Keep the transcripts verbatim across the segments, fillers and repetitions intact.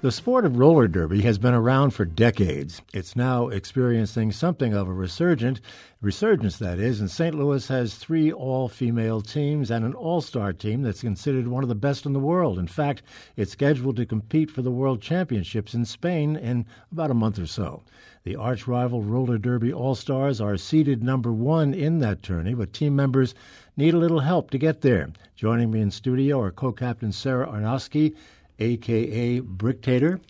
The sport of roller derby has been around for decades. It's now experiencing something of a resurgence, resurgence that is, and Saint Louis has three all-female teams and an all-star team that's considered one of the best in the world. In fact, it's scheduled to compete for the World Championships in Spain in about a month or so. The arch-rival roller derby all-stars are seeded number one in that tourney, but team members need a little help to get there. Joining me in studio are co-captain Sarah Arnowski, a k a. Bricktator,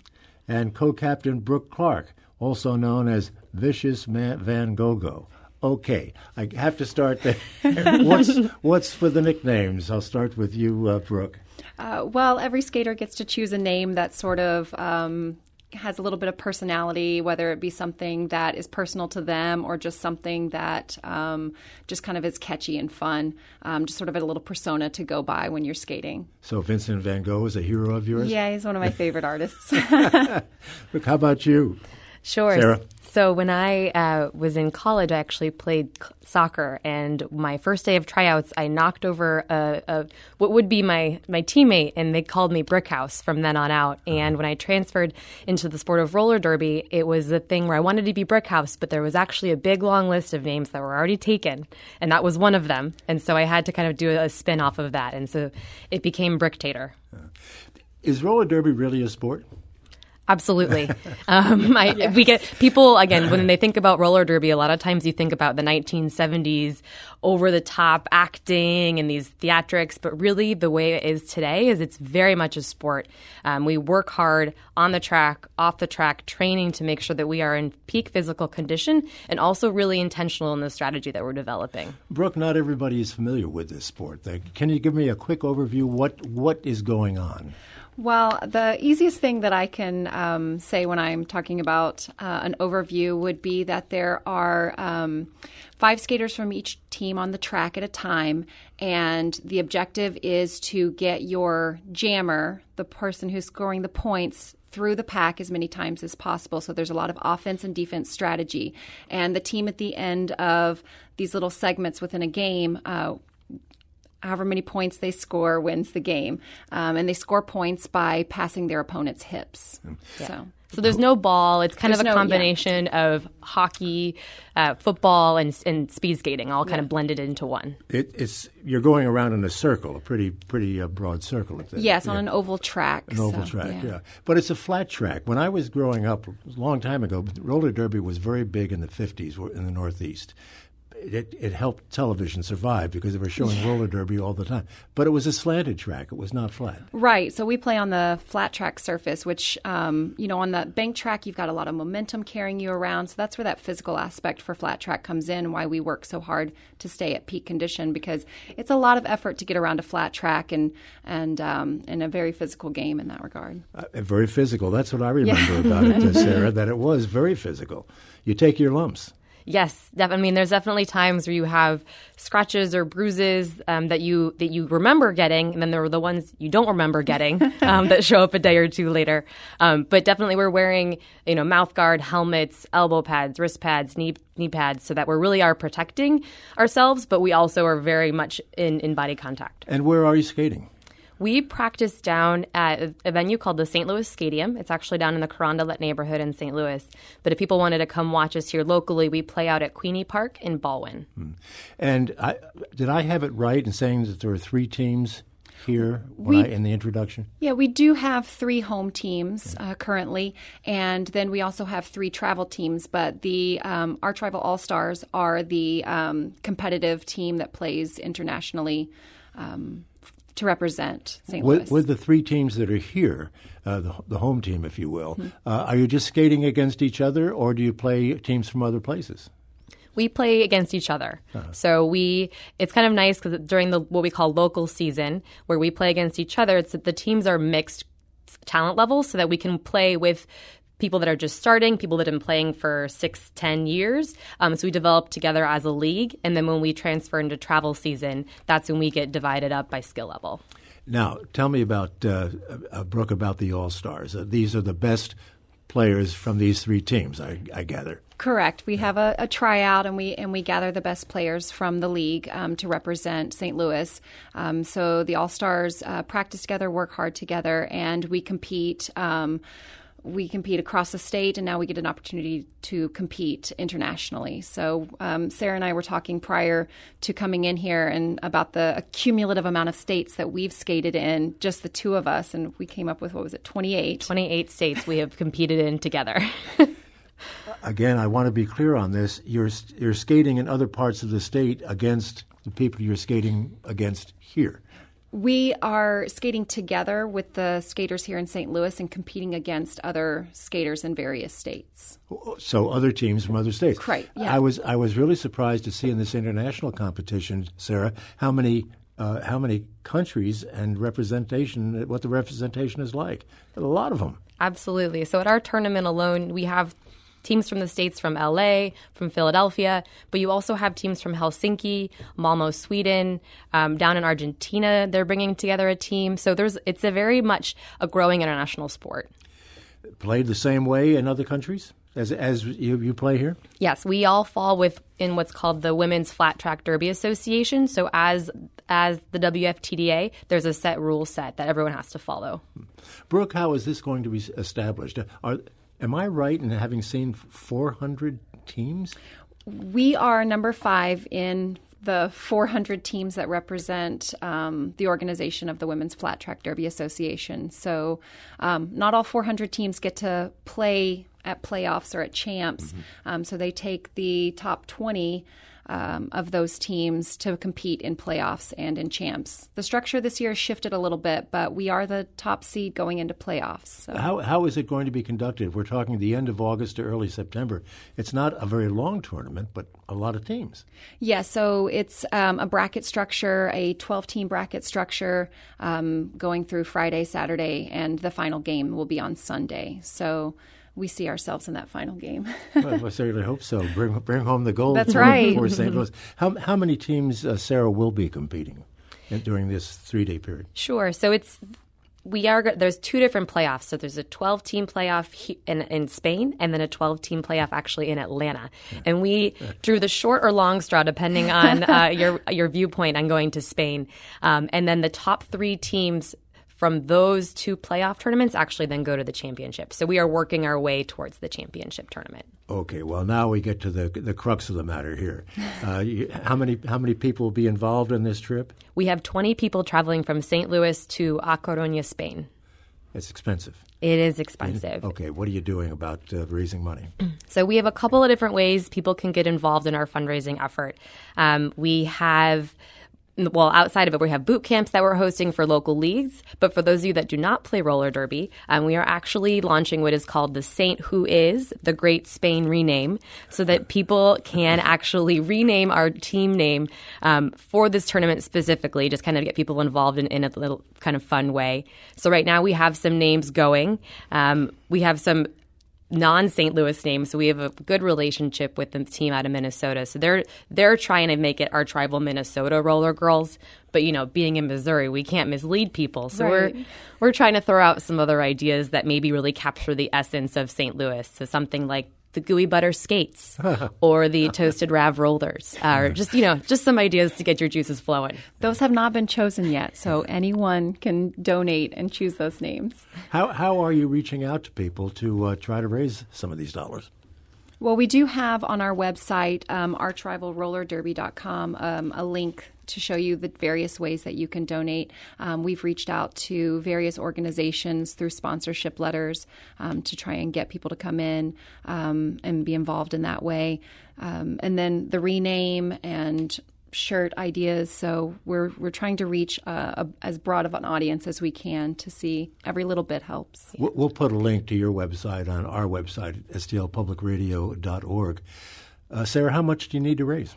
and co-captain Brooke Clark, also known as Vicious Van Gogh. Okay, I have to start there. what's, what's for the nicknames? I'll start with you, uh, Brooke. Uh, well, every skater gets to choose a name that sort of um, has a little bit of personality, whether it be something that is personal to them or just something that um, just kind of is catchy and fun, um, just sort of a little persona to go by when you're skating. So Vincent Van Gogh is a hero of yours? Yeah, he's one of my favorite artists. Look, how about you? Sure. Sarah? So when I uh, was in college, I actually played soccer, and my first day of tryouts, I knocked over a, a, what would be my, my teammate, and they called me Brickhouse from then on out. And when I transferred into the sport of roller derby, it was a thing where I wanted to be Brickhouse, but there was actually a big, long list of names that were already taken, and that was one of them. And so I had to kind of do a spin off of that, and so it became Bricktator. Is roller derby really a sport? Absolutely. Um, I, yes. We get people, again, when they think about roller derby, a lot of times you think about the nineteen seventies over-the-top acting and these theatrics, but really the way it is today is it's very much a sport. Um, we work hard on the track, off the track, training to make sure that we are in peak physical condition and also really intentional in the strategy that we're developing. Brooke, not everybody is familiar with this sport. Can you give me a quick overview? What what is going on? Well, the easiest thing that I can um, say when I'm talking about uh, an overview would be that there are um, five skaters from each team on the track at a time, and the objective is to get your jammer, the person who's scoring the points, through the pack as many times as possible. So there's a lot of offense and defense strategy. And the team at the end of these little segments within a game uh however many points they score wins the game. Um, and they score points by passing their opponent's hips. Yeah. So so there's no ball. It's kind there's of a no, combination yeah. of hockey, uh, football, and, and speed skating all kind yeah. of blended into one. It, it's You're going around in a circle, a pretty pretty uh, broad circle. At the, yes, yeah. on an oval track. An so, oval track, yeah. yeah. But it's a flat track. When I was growing up, a long time ago, roller derby was very big in the fifties in the Northeast. It, it helped television survive because they were showing roller derby all the time. But it was a slanted track. It was not flat. Right. So we play on the flat track surface, which, um, you know, on the bank track, you've got a lot of momentum carrying you around. So that's where that physical aspect for flat track comes in, why we work so hard to stay at peak condition, because it's a lot of effort to get around a flat track and and, um, and a very physical game in that regard. Uh, very physical. That's what I remember yeah. about it, Sarah, that it was very physical. You take your lumps. Yes, def- I mean, there's definitely times where you have scratches or bruises um, that you that you remember getting, and then there were the ones you don't remember getting um, that show up a day or two later. Um, but definitely, we're wearing you know mouth guard, helmets, elbow pads, wrist pads, knee knee pads, so that we really are protecting ourselves, but we also are very much in, in body contact. And where are you skating? We practice down at a venue called the Saint Louis Skatium. It's actually down in the Carondelet neighborhood in Saint Louis. But if people wanted to come watch us here locally, we play out at Queenie Park in Baldwin. Hmm. And I, did I have it right in saying that there are three teams here when we, I, in the introduction? Yeah, we do have three home teams uh, currently, and then we also have three travel teams, but the um, archrival all-stars are the um, competitive team that plays internationally um to represent Saint Louis. With, with the three teams that are here, uh, the, the home team, if you will, mm-hmm. uh, are you just skating against each other, or do you play teams from other places? We play against each other. Uh-huh. So we it's kind of nice because during the what we call local season, where we play against each other, it's that the teams are mixed talent levels so that we can play with people that are just starting, people that have been playing for six, ten years. Um, so we develop together as a league. And then when we transfer into travel season, that's when we get divided up by skill level. Now, tell me about, uh, uh, Brooke, about the All-Stars. Uh, these are the best players from these three teams, I, I gather. Correct. We yeah. have a, a tryout, and we and we gather the best players from the league um, to represent Saint Louis. Um, so the All-Stars uh, practice together, work hard together, and we compete. Um, we compete across the state, and now we get an opportunity to compete internationally. So um, Sarah and I were talking prior to coming in here and about the cumulative amount of states that we've skated in, just the two of us, and we came up with, what was it, twenty-eight? twenty-eight states we have competed in together. Again, I want to be clear on this. You're you're skating in other parts of the state against the people you're skating against here. We are skating together with the skaters here in Saint Louis and competing against other skaters in various states. So other teams from other states. Right, yeah. I was, I was really surprised to see in this international competition, Sarah, how many uh, how many countries and representation, what the representation is like. A lot of them. Absolutely. So at our tournament alone, we have teams from the states, from L A, from Philadelphia, but you also have teams from Helsinki, Malmo, Sweden, um, down in Argentina. They're bringing together a team. So there's it's a very much a growing international sport. Played the same way in other countries as as you, you play here? Yes, we all fall within what's called the Women's Flat Track Derby Association. So as as the W F T D A, there's a set rule set that everyone has to follow. Brooke, how is this going to be established? Are Am I right in having seen four hundred teams? We are number five in the four hundred teams that represent um, the organization of the Women's Flat Track Derby Association. So um, not all four hundred teams get to play at playoffs or at champs. Mm-hmm. Um, so they take the top twenty Um, of those teams to compete in playoffs and in champs. The structure this year shifted a little bit, but we are the top seed going into playoffs. So. How How is it going to be conducted? We're talking the end of August to early September. It's not a very long tournament, but a lot of teams. Yeah, so it's um, a bracket structure, a twelve-team bracket structure um, going through Friday, Saturday, and the final game will be on Sunday. So we see ourselves in that final game. Well, I certainly hope so. Bring bring home the gold. That's right. For Saint Louis. How how many teams, uh, Sarah, will be competing during this three-day period? Sure. So it's we are there's two different playoffs. So there's a twelve-team playoff in in Spain, and then a twelve-team playoff actually in Atlanta. Yeah. And we drew the short or long straw, depending on uh, your your viewpoint on going to Spain. Um, and then the top three teams from those two playoff tournaments actually then go to the championship. So we are working our way towards the championship tournament. Okay, well, now we get to the the crux of the matter here. Uh, you, how many how many people will be involved in this trip? We have twenty people traveling from Saint Louis to A Coruña, Spain. It's expensive. It is expensive. Okay, what are you doing about uh, raising money? So we have a couple of different ways people can get involved in our fundraising effort. Um, we have... Well, outside of it, we have boot camps that we're hosting for local leagues. But for those of you that do not play roller derby, um, we are actually launching what is called the Saint Who Is, the Great Spain Rename, so that people can actually rename our team name um, for this tournament specifically, just kind of get people involved in, in a little kind of fun way. So right now we have some names going. Um, we have some non-Saint Louis name, so we have a good relationship with the team out of Minnesota. So they're they're trying to make it our tribal Minnesota Roller Girls. But, you know, being in Missouri, we can't mislead people. So right. we're we're trying to throw out some other ideas that maybe really capture the essence of Saint Louis. So something like the Gooey Butter Skates or the Toasted Rav Rollers, uh, or just, you know, just some ideas to get your juices flowing. Those have not been chosen yet, so anyone can donate and choose those names. How how are you reaching out to people to uh, try to raise some of these dollars? Well, we do have on our website, um, arch rival roller derby dot com, um, a link to show you the various ways that you can donate. Um, we've reached out to various organizations through sponsorship letters um, to try and get people to come in um, and be involved in that way. Um, and then the rename and shirt ideas. So we're we're trying to reach uh, a, as broad of an audience as we can to see every little bit helps. We'll, we'll put a link to your website on our website, S T L public radio dot org. Uh, Sarah, how much do you need to raise?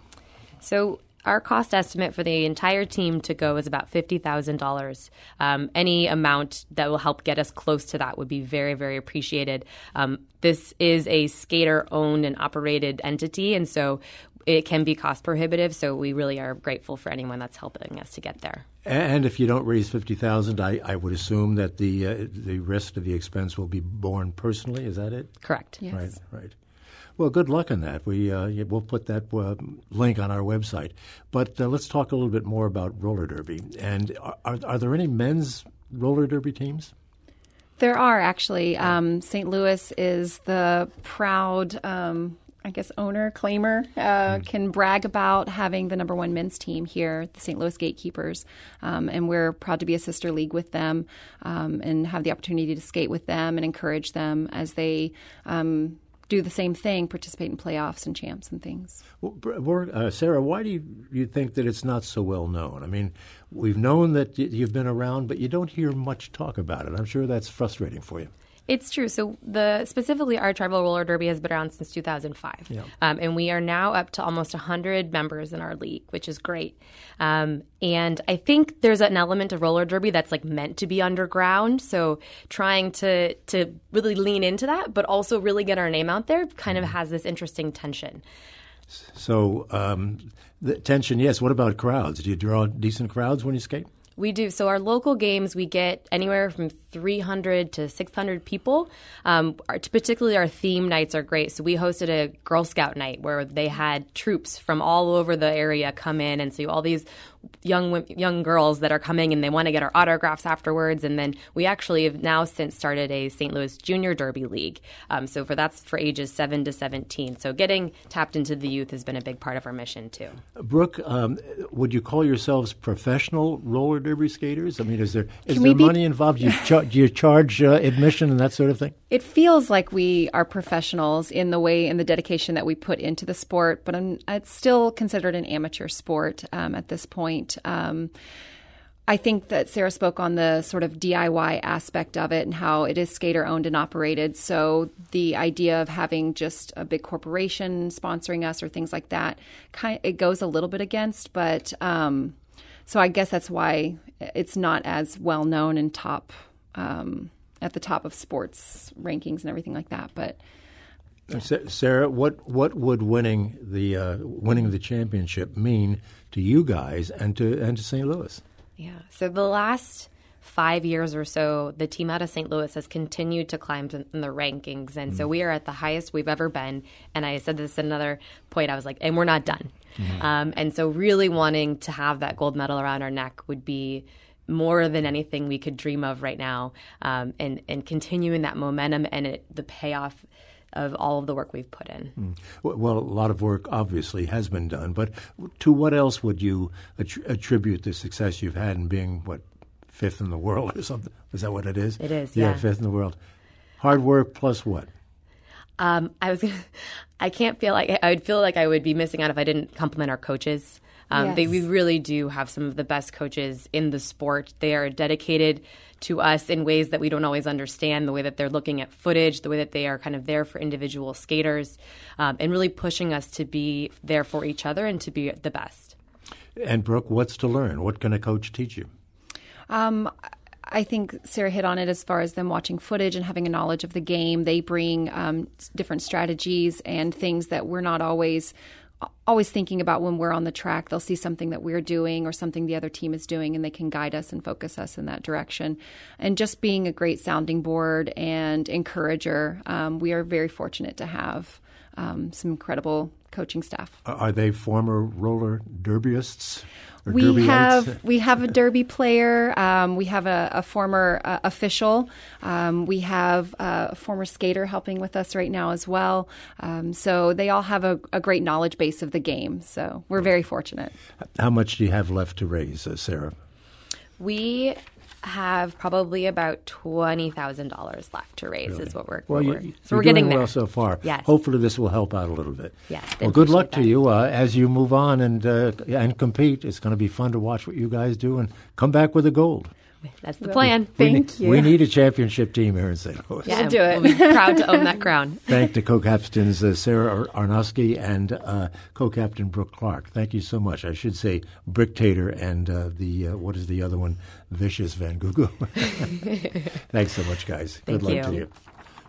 So our cost estimate for the entire team to go is about fifty thousand dollars. Um, any amount that will help get us close to that would be very, very appreciated. Um, this is a skater-owned and operated entity, and so it can be cost prohibitive, so we really are grateful for anyone that's helping us to get there. And if you don't raise fifty thousand dollars, I, I would assume that the uh, the rest of the expense will be borne personally. Is that it? Correct. Yes. Right, right. Well, good luck on that. We, uh, we'll put that uh, link on our website. But uh, let's talk a little bit more about roller derby. And are, are, are there any men's roller derby teams? There are, actually. Um, Saint Louis is the proud... Um, I guess, owner, claimer, uh, mm. can brag about having the number one men's team here, the Saint Louis Gatekeepers. Um, and we're proud to be a sister league with them um, and have the opportunity to skate with them and encourage them as they um, do the same thing, participate in playoffs and champs and things. Well, uh, Sarah, why do you, you think that it's not so well known? I mean, we've known that you've been around, but you don't hear much talk about it. I'm sure that's frustrating for you. It's true. So the specifically our Archrival Roller Derby has been around since two thousand five. Yeah. Um, and we are now up to almost one hundred members in our league, which is great. Um, and I think there's an element of roller derby that's like meant to be underground. So trying to to really lean into that, but also really get our name out there kind of has this interesting tension. So um, the tension, yes. What about crowds? Do you draw decent crowds when you skate? We do. So our local games, we get anywhere from three hundred to six hundred people. Um, our, particularly our theme nights are great. So we hosted a Girl Scout night where they had troops from all over the area come in, and so all these young young girls that are coming and they want to get our autographs afterwards. And then we actually have now since started a Saint Louis Junior Derby League. Um, so for that's for ages seven to seventeen. So getting tapped into the youth has been a big part of our mission too. Brooke, um, would you call yourselves professional roller derby skaters? I mean, is there is Can there be- money involved? You ch- do you charge uh, admission and that sort of thing? It feels like we are professionals in the way and the dedication that we put into the sport, but I'm, it's still considered an amateur sport um, at this point. Um, I think that Sarah spoke on the sort of D I Y aspect of it and how it is skater owned and operated. So the idea of having just a big corporation sponsoring us or things like that, kind of, it goes a little bit against, but um, so I guess that's why it's not as well known and top um, at the top of sports rankings and everything like that. But yeah. Sarah, what what would winning the uh, winning the championship mean to you guys and to and to Saint Louis? Yeah. So the last five years or so, the team out of Saint Louis has continued to climb in the rankings, and mm. so we are at the highest we've ever been. And I said this at another point. I was like, and we're not done. Mm. Um, and so really wanting to have that gold medal around our neck would be more than anything we could dream of right now, um, and, and continuing that momentum and it, the payoff of all of the work we've put in. Mm. Well, a lot of work obviously has been done, but to what else would you att- attribute the success you've had in being, what, fifth in the world or something? Is that what it is? It is, yeah. Yeah, fifth in the world. Hard work plus what? Um, I was. Gonna, I can't feel like I would feel like I would be missing out if I didn't compliment our coaches. Um, yes. They we really do have some of the best coaches in the sport. They are dedicated to us in ways that we don't always understand, the way that they're looking at footage, the way that they are kind of there for individual skaters, um, and really pushing us to be there for each other and to be the best. And Brooke, what's to learn? What can a coach teach you? Um, I think Sarah hit on it as far as them watching footage and having a knowledge of the game. They bring um, different strategies and things that we're not always always thinking about when we're on the track. They'll see something that we're doing or something the other team is doing, and they can guide us and focus us in that direction. And just being a great sounding board and encourager, um, we are very fortunate to have um, some incredible coaching staff. Are they former roller derbyists? We derby have lights? we have a derby player. Um, we have a, a former uh, official. Um, we have uh, a former skater helping with us right now as well. Um, so they all have a, a great knowledge base of the game. So we're very fortunate. How much do you have left to raise, uh, Sarah? We have probably about twenty thousand dollars left to raise, really? is what we're well, what you, so we're getting doing there. Well, so far, yes. Hopefully this will help out a little bit. Yes. Well, good luck that. to you uh, as you move on and uh, and compete. It's going to be fun to watch what you guys do and come back with the gold. That's the well, plan. Thank we, you. We need a championship team here in Saint Louis. Yeah, we'll do it. We'll be proud to own that crown. Thank the co-captains uh, Sarah Arnowski and uh, co-captain Brooke Clark. Thank you so much. I should say Bricktator and uh, the uh, what is the other one? Vicious Van Gogh. Thanks so much, guys. Thank Good you. luck to you.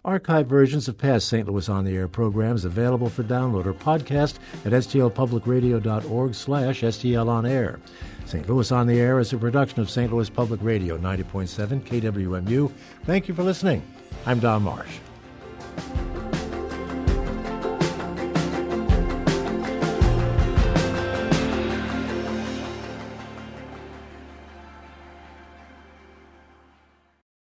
Archive versions of past Saint Louis On the Air programs available for download or podcast at S T L public radio dot org slash S T L on air. Saint Louis On the Air is a production of Saint Louis Public Radio, ninety point seven K W M U. Thank you for listening. I'm Don Marsh.